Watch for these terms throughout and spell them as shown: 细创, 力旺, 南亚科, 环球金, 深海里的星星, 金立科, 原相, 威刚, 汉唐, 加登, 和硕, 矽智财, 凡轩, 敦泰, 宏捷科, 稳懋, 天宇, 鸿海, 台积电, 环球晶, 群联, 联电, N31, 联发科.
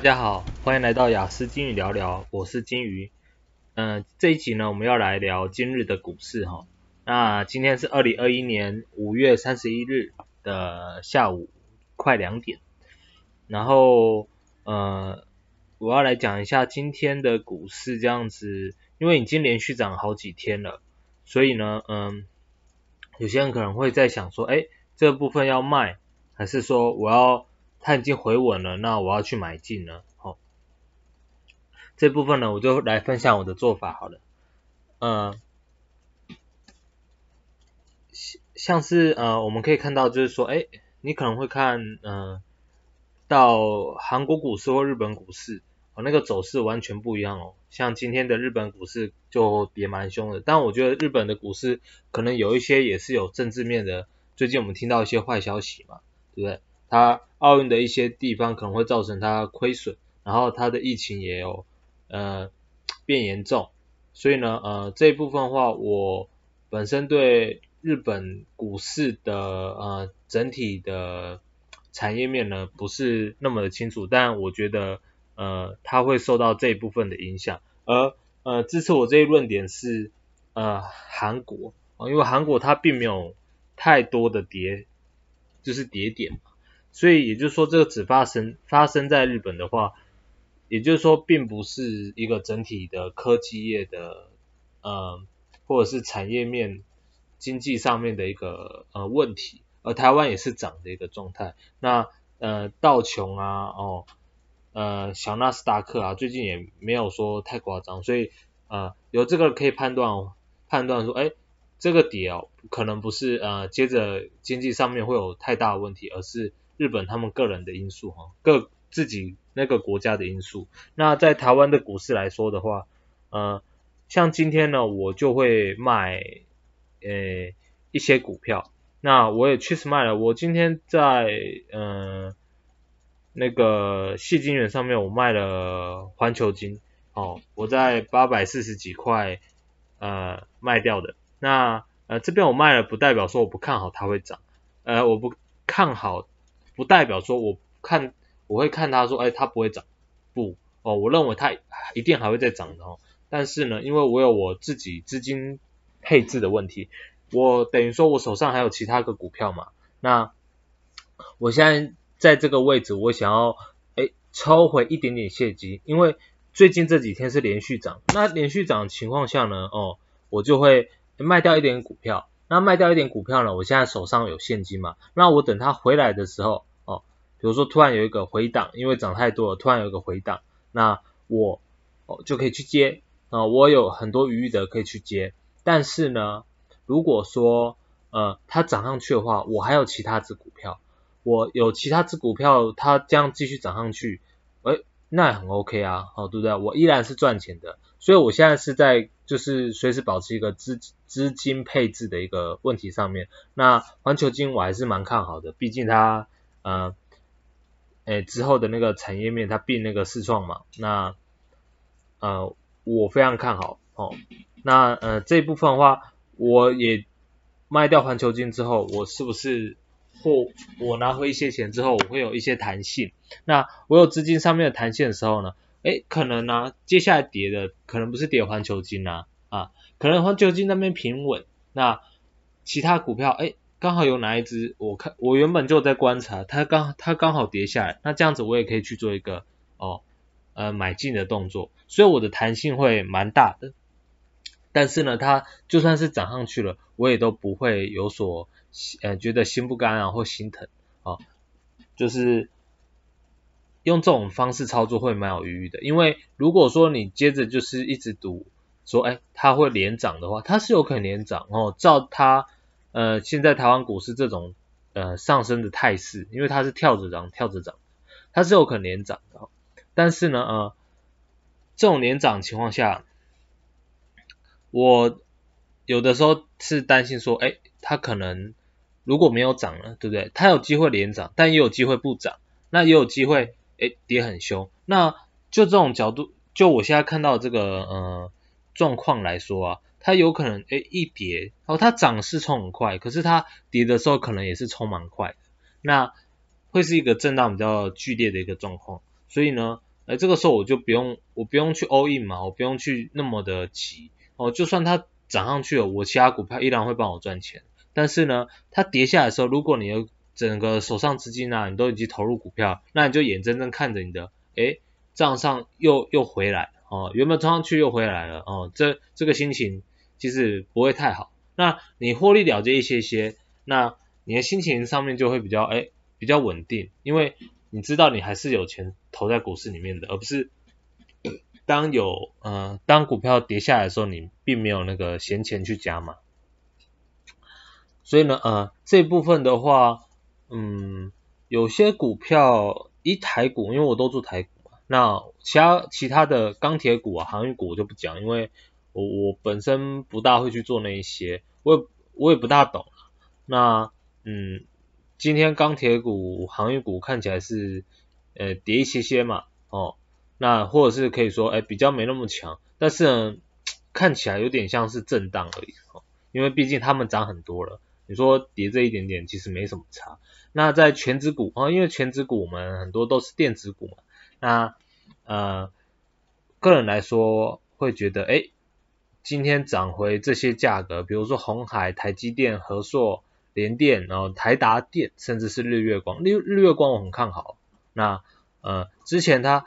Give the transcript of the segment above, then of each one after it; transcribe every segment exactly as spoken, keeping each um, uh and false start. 大家好，欢迎来到雅思金鱼聊聊，我是金鱼。嗯、呃，这一集呢，我们要来聊今日的股市哈、哦。那今天是二零二一年五月三十一日的下午快两点。然后呃，我要来讲一下今天的股市这样子，因为已经连续涨好几天了，所以呢，嗯，有些人可能会在想说，哎，这部分要卖，还是说我要它已经回稳了，那我要去买进了。好、哦，这部分呢，我就来分享我的做法好了。嗯、呃，像是呃，我们可以看到就是说，哎，你可能会看呃，到韩国股市或日本股市，哦，那个走势完全不一样哦。像今天的日本股市就跌蛮凶的，但我觉得日本的股市可能有一些也是有政治面的，最近我们听到一些坏消息嘛，对不对？它奥运的一些地方可能会造成它亏损，然后它的疫情也有呃变严重，所以呢呃这一部分的话，我本身对日本股市的呃整体的产业面呢不是那么的清楚，但我觉得呃它会受到这一部分的影响，而呃支持我这一论点是呃韩国、呃，因为韩国它并没有太多的跌，就是跌点嘛。所以也就是说，这个只发生发生在日本的话，也就是说，并不是一个整体的科技业的呃，或者是产业面、经济上面的一个呃问题，而台湾也是涨的一个状态。那呃，道琼啊，哦，呃，小纳斯达克啊，最近也没有说太夸张，所以呃，由这个可以判断判断说，哎，这个跌哦，可能不是呃，接着经济上面会有太大的问题，而是日本他们个人的因素哈，各自己那个国家的因素。那在台湾的股市来说的话，呃，像今天呢，我就会卖呃一些股票，那我也确实卖了。我今天在呃那个矽晶圆上面，我卖了环球晶哦，我在八百四十几块呃卖掉的。那呃这边我卖了，不代表说我不看好它会涨，呃我不看好。不代表说我看我会看它说，哎，它不会涨，不哦，我认为它一定还会再涨的哦。但是呢，因为我有我自己资金配置的问题，我等于说我手上还有其他个股票嘛。那我现在在这个位置，我想要哎抽回一点点现金，因为最近这几天是连续涨。那连续涨的情况下呢，哦，我就会卖掉一点股票。那卖掉一点股票呢，我现在手上有现金嘛，那我等它回来的时候。比如说突然有一个回档，因为涨太多了，突然有一个回档，那我、哦、就可以去接啊、呃，我有很多余裕的可以去接。但是呢，如果说呃它涨上去的话，我还有其他只股票，我有其他只股票，它这样继续涨上去，哎，那也很 OK 啊，哦，对不对？我依然是赚钱的，所以我现在是在就是随时保持一个资资金配置的一个问题上面。那环球金我还是蛮看好的，毕竟它呃。诶，之后的那个产业面，它并那个视创嘛，那呃，我非常看好哦。那呃这一部分的话，我也卖掉环球金之后，我是不是或我拿回一些钱之后，我会有一些弹性？那我有资金上面的弹性的时候呢，诶，可能呢、啊，接下来跌的可能不是跌环球金啊，啊，可能环球金那边平稳，那其他股票诶。刚好有哪一只，我看我原本就在观察，它刚它刚好跌下来，那这样子我也可以去做一个哦呃买进的动作，所以我的弹性会蛮大的。但是呢，它就算是涨上去了，我也都不会有所呃觉得心不甘啊或心疼哦，就是用这种方式操作会蛮有余裕的。因为如果说你接着就是一直赌说哎它会连涨的话，它是有可能连涨哦，照它。呃，现在台湾股市这种呃上升的态势，因为它是跳着涨，跳着涨，它是有可能连涨的、哦。但是呢，呃，这种连涨情况下，我有的时候是担心说，哎，它可能如果没有涨了，对不对？它有机会连涨，但也有机会不涨，那也有机会，哎，跌很凶。那就这种角度，就我现在看到这个呃状况来说啊。它有可能诶一跌，然后它涨势冲很快，可是它跌的时候可能也是冲蛮快的，那会是一个震荡比较剧烈的一个状况。所以呢，哎，这个时候我就不用我不用去 all in 嘛，我不用去那么的急哦，就算它涨上去了，我其他股票依然会帮我赚钱。但是呢，它跌下来的时候，如果你的整个手上资金啊，你都已经投入股票，那你就眼睁睁看着你的哎账上又又回来哦，原本冲上去又回来了哦，这这个心情其实不会太好。那你获利了结一些些，那你的心情上面就会比较哎比较稳定，因为你知道你还是有钱投在股市里面的，而不是当有呃当股票跌下来的时候，你并没有那个闲钱去加码。所以呢呃这部分的话，嗯，有些股票一台股，因为我都做台股嘛，那其他其他的钢铁股啊、航运股我就不讲，因为我我本身不大会去做那一些，我也我也不大懂。那嗯。今天钢铁股、航运股看起来是呃跌一些些嘛，哦，那或者是可以说哎比较没那么强，但是呢看起来有点像是震荡而已，哦，因为毕竟他们涨很多了，你说跌这一点点其实没什么差。那在全指股，哦，因为全指股我们很多都是电子股嘛，那呃个人来说会觉得哎今天涨回这些价格，比如说鸿海、台积电、和硕、联电，然后台达电，甚至是日月光，日日月光我很看好。那呃，之前它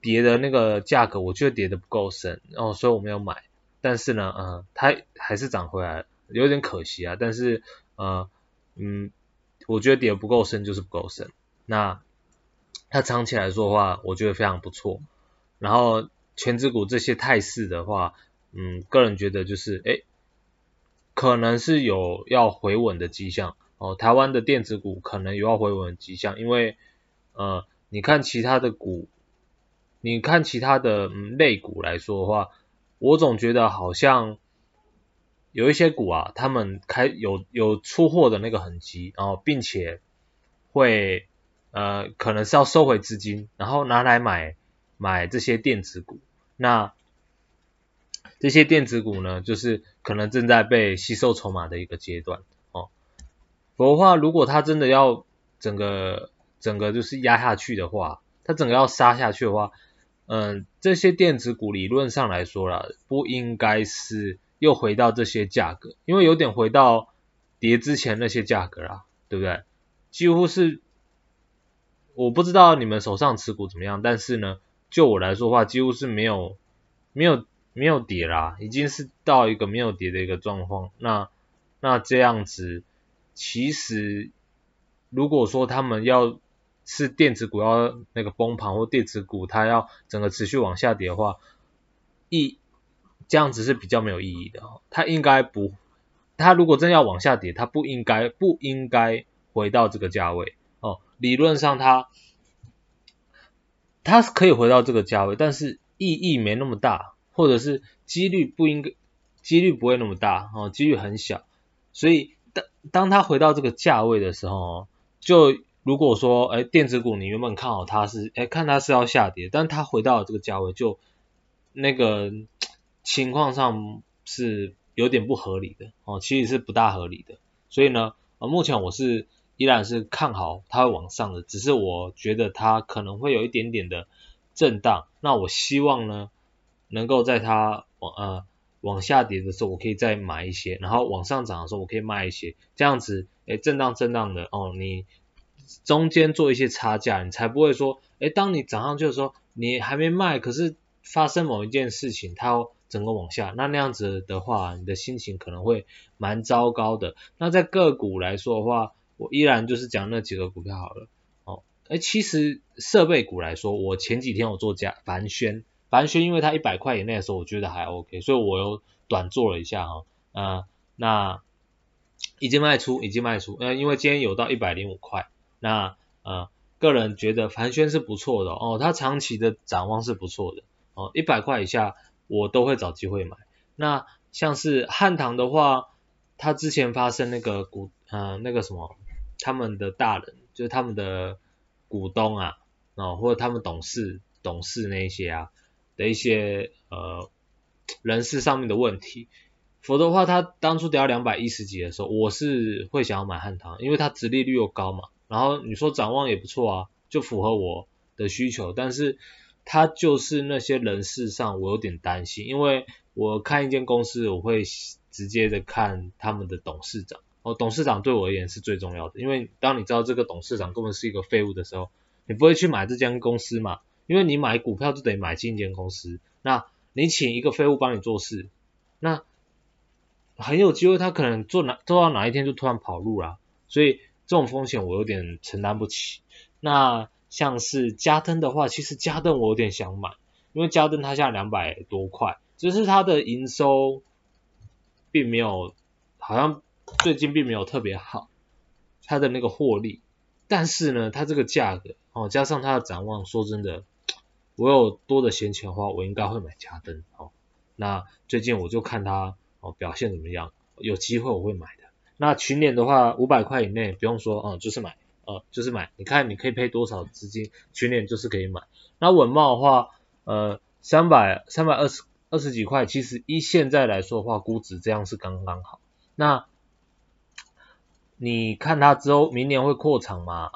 跌的那个价格，我觉得跌的不够深，哦，所以我没有买。但是呢，呃，它还是涨回来了，有点可惜啊。但是呃，嗯，我觉得跌不够深就是不够深。那它长期来说的话，我觉得非常不错。然后全指股这些态势的话，嗯，个人觉得就是哎。诶可能是有要回稳的迹象哦，台湾的电子股可能有要回稳的迹象，因为呃，你看其他的股，你看其他的嗯类股来说的话，我总觉得好像有一些股啊，他们开有有出货的那个痕迹，然后并且会呃可能是要收回资金，然后拿来买买这些电子股，那。这些电子股呢，就是可能正在被吸收筹码的一个阶段哦。否则的话，如果它真的要整个整个就是压下去的话，它整个要杀下去的话，嗯，这些电子股理论上来说啦，不应该是又回到这些价格，因为有点回到跌之前那些价格啦，对不对？几乎是，我不知道你们手上持股怎么样，但是呢，就我来说的话，几乎是没有没有。没有跌啦，已经是到一个没有跌的一个状况。那那这样子，其实如果说他们要是电子股要那个崩盘，或电子股它要整个持续往下跌的话，意这样子是比较没有意义的。它应该不，它如果真要往下跌，它不应该不应该回到这个价位哦。理论上它它是可以回到这个价位，但是意义没那么大。或者是几率不应该，几率不会那么大哦，几率很小，所以当当它回到这个价位的时候，哦，就如果说哎电子股你原本看好它是哎看它是要下跌，但它回到了这个价位，就那个情况上是有点不合理的哦，其实是不大合理的。所以呢，呃、目前我是依然是看好它会往上的，只是我觉得它可能会有一点点的震荡。那我希望呢。能够在它往呃往下跌的时候，我可以再买一些，然后往上涨的时候，我可以卖一些，这样子，哎，震荡震荡的哦，你中间做一些差价，你才不会说，哎，当你涨上去的时候，你还没卖，可是发生某一件事情，它整个往下，那那样子的话，你的心情可能会蛮糟糕的。那在个股来说的话，我依然就是讲那几个股票好了，哦，哎，其实设备股来说，我前几天我做假凡轩。凡轩因为它一百块以内的时候我觉得还 OK， 所以我又短做了一下齁，呃、那已经卖出已经卖出、呃、因为今天有到一百零五块，那呃个人觉得凡轩是不错的哦，它长期的展望是不错的哦，一百块以下我都会找机会买。那像是汉唐的话，它之前发生那个股呃那个什么他们的大人就是他们的股东啊，哦，或者他们董事董事那些啊的一些呃人事上面的问题，否则的话，它当初跌到两百一十几的时候，我是会想要买汉唐，因为它殖利率又高嘛，然后你说展望也不错啊，就符合我的需求。但是它就是那些人事上我有点担心，因为我看一间公司我会直接的看他们的董事长，哦，董事长对我而言是最重要的，因为当你知道这个董事长根本是一个废物的时候，你不会去买这间公司嘛，因为你买股票就得买进一间公司，那你请一个废物帮你做事，那很有机会他可能做哪做到哪一天就突然跑路啦，所以这种风险我有点承担不起。那像是加登的话，其实加登我有点想买，因为加登它现在两百多块，只是它的营收并没有，好像最近并没有特别好，它的那个获利，但是呢它这个价格、哦、加上它的展望，说真的我有多的闲钱的话我应该会买加登、哦、那最近我就看它、哦、表现怎么样，有机会我会买的。那群联的话五百块以内不用说、嗯、就是买呃，就是买，你看你可以配多少资金，群联就是可以买。那稳懋的话，呃，三百三百二十二十几块，其实依现在来说的话，估值这样是刚刚好。那你看它之后，明年会扩产嘛？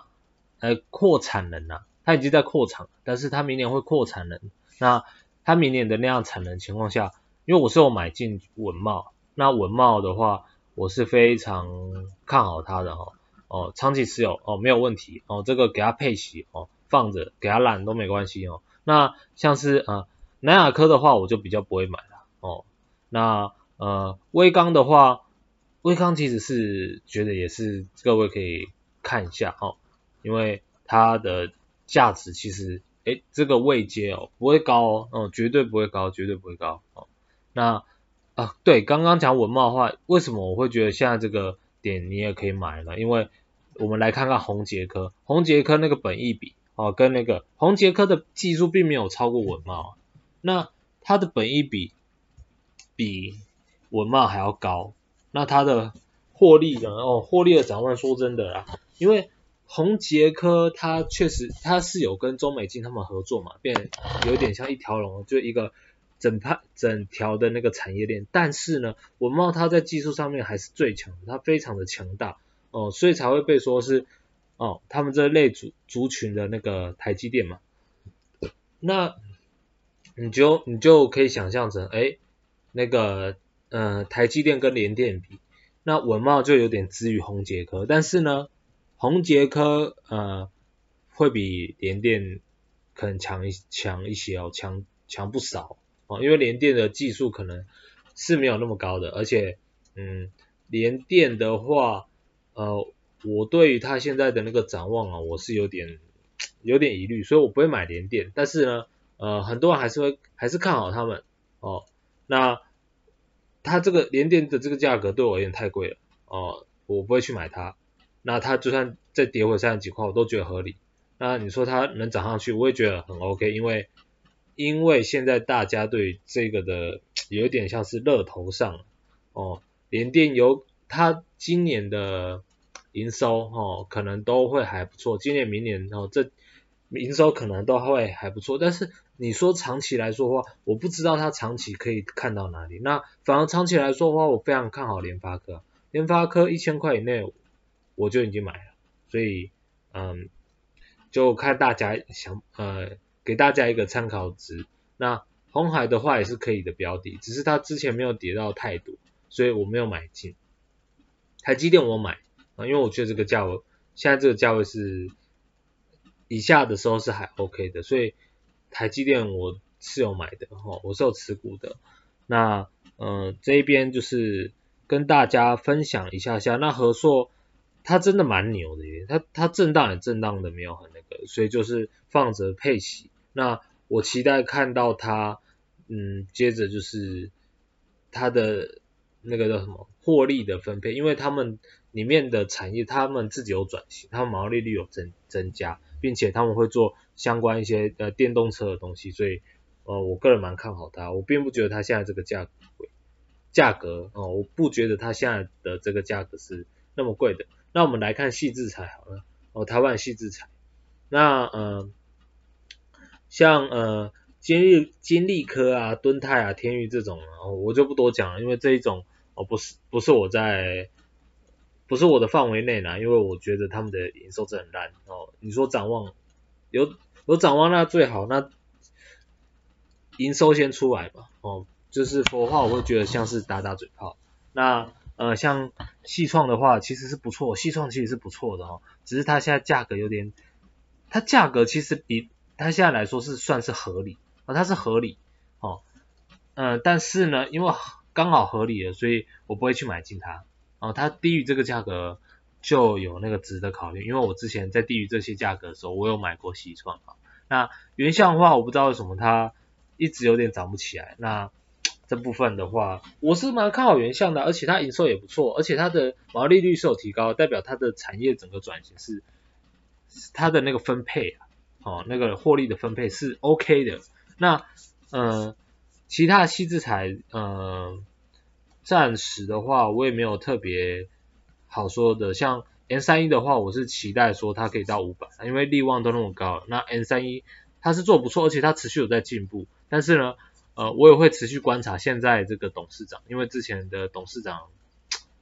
呃，扩产能啊，它已经在扩产，但是它明年会扩产能。那它明年的那样产能情况下，因为我是有买进稳懋，那稳懋的话，我是非常看好它的哈、哦。哦，长期持有哦，没有问题哦，这个给它配息哦，放着给它懒都没关系哦。那像是呃南亚科的话，我就比较不会买了哦。那呃威刚的话，威刚其实是觉得也是各位可以看一下哦，因为它的价值其实诶这个位阶哦不会高哦，哦绝对不会高，绝对不会高哦。那啊对，刚刚讲文茂的话，为什么我会觉得现在这个点你也可以买了？因为我们来看看宏捷科，宏捷科那个本益比、哦、跟那个宏捷科的技术并没有超过稳懋、啊，那它的本益比比稳懋还要高，那它的获利呢？哦，获利的展望说真的啦，因为宏捷科它确实它是有跟中美金他们合作嘛，变有点像一条龙，就一个整盘整条的那个产业链，但是呢，稳懋它在技术上面还是最强的，它非常的强大。哦，所以才会被说是哦，他们这类族族群的那个台积电嘛。那你就你就可以想象成，哎，那个呃台积电跟联电比，那稳懋就有点之于宏捷科，但是呢，宏捷科呃会比联电可能强一强一些哦，强强不少哦，因为联电的技术可能是没有那么高的，而且嗯联电的话。呃，我对于他现在的那个展望啊，我是有点有点疑虑，所以我不会买联电。但是呢，呃，很多人还是会还是看好他们哦。那他这个联电的这个价格对我而言太贵了哦，我不会去买它。那它就算再跌回三十几块，我都觉得合理。那你说它能涨上去，我也觉得很 OK， 因为因为现在大家对这个的有一点像是热头上哦，联电有。它今年的营收、哦、可能都会还不错，今年明年、哦、这营收可能都会还不错，但是你说长期来说的话，我不知道它长期可以看到哪里，那反而长期来说的话，我非常看好联发科，联发科一千块以内我就已经买了，所以嗯，就看大家想呃给大家一个参考值。那鸿海的话也是可以的标的，只是它之前没有跌到太多，所以我没有买进。台积电我买、啊、因为我觉得这个价位现在这个价位是以下的时候是还 OK 的，所以台积电我是有买的、哦、我是有持股的。那呃这一边就是跟大家分享一下下，那和硕它真的蛮牛的耶，它它震荡也震荡的没有很那个，所以就是放着配息。那我期待看到它嗯接着就是它的那个叫什么获利的分配，因为他们里面的产业他们自己有转型，他们毛利率有增增加，并且他们会做相关一些呃电动车的东西，所以呃我个人蛮看好它，我并不觉得它现在这个价格价格哦、呃，我不觉得它现在的这个价格是那么贵的。那我们来看矽智财好了，哦、呃、台湾矽智财，那呃像呃金立金立科啊、敦泰啊、天宇这种、哦、我就不多讲了，因为这一种哦不是不是我在不是我的范围内啦，因为我觉得他们的营收真的很烂哦。你说展望有有展望那最好，那营收先出来吧，哦，就是否则的话我会觉得像是打打嘴炮。那呃像细创的话其实是不错，细创其实是不错的哦，只是它现在价格有点，它价格其实比它现在来说是算是合理啊、哦，它是合理哦，呃但是呢因为刚好合理了，所以我不会去买进它哦，它低于这个价格就有那个值得考虑，因为我之前在低于这些价格的时候我有买过细创啊。那原相的话我不知道为什么它一直有点涨不起来，那这部分的话我是蛮看好原相的，而且它营收也不错，而且它的毛利率是有提高，代表它的产业整个转型是它的那个分配啊、哦、那个获利的分配是 OK 的。那呃其他矽智财呃暂时的话我也没有特别好说的，像 N 三十一 的话我是期待说它可以到五百，因为力旺都那么高了，那 N 三十一 它是做不错，而且它持续有在进步，但是呢呃我也会持续观察现在这个董事长，因为之前的董事长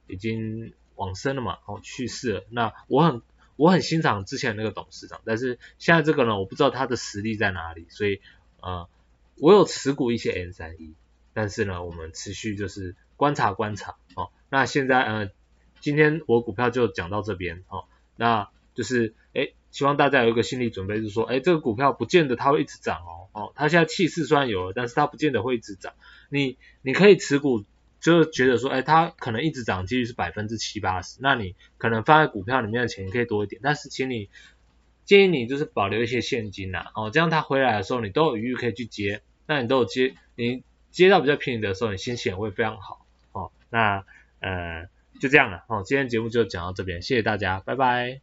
已经往生了嘛，哦去世了，那我很我很欣赏之前那个董事长，但是现在这个呢我不知道他的实力在哪里，所以呃我有持股一些 N 三十一， 但是呢我们持续就是观察观察哦。那现在呃今天我股票就讲到这边哦，那就是诶希望大家有一个心理准备，就是说诶这个股票不见得它会一直涨哦，哦它现在气势虽然有了，但是它不见得会一直涨，你你可以持股就觉得说诶它可能一直涨几率是 百分之七十到八十， 那你可能放在股票里面的钱可以多一点，但是请你建议你就是保留一些现金啦、啊、哦这样它回来的时候你都有余裕可以去接，那你都有接你接到比较便宜的时候你心情会非常好哦。那呃就这样了，好，今天节目就讲到这边，谢谢大家，拜拜。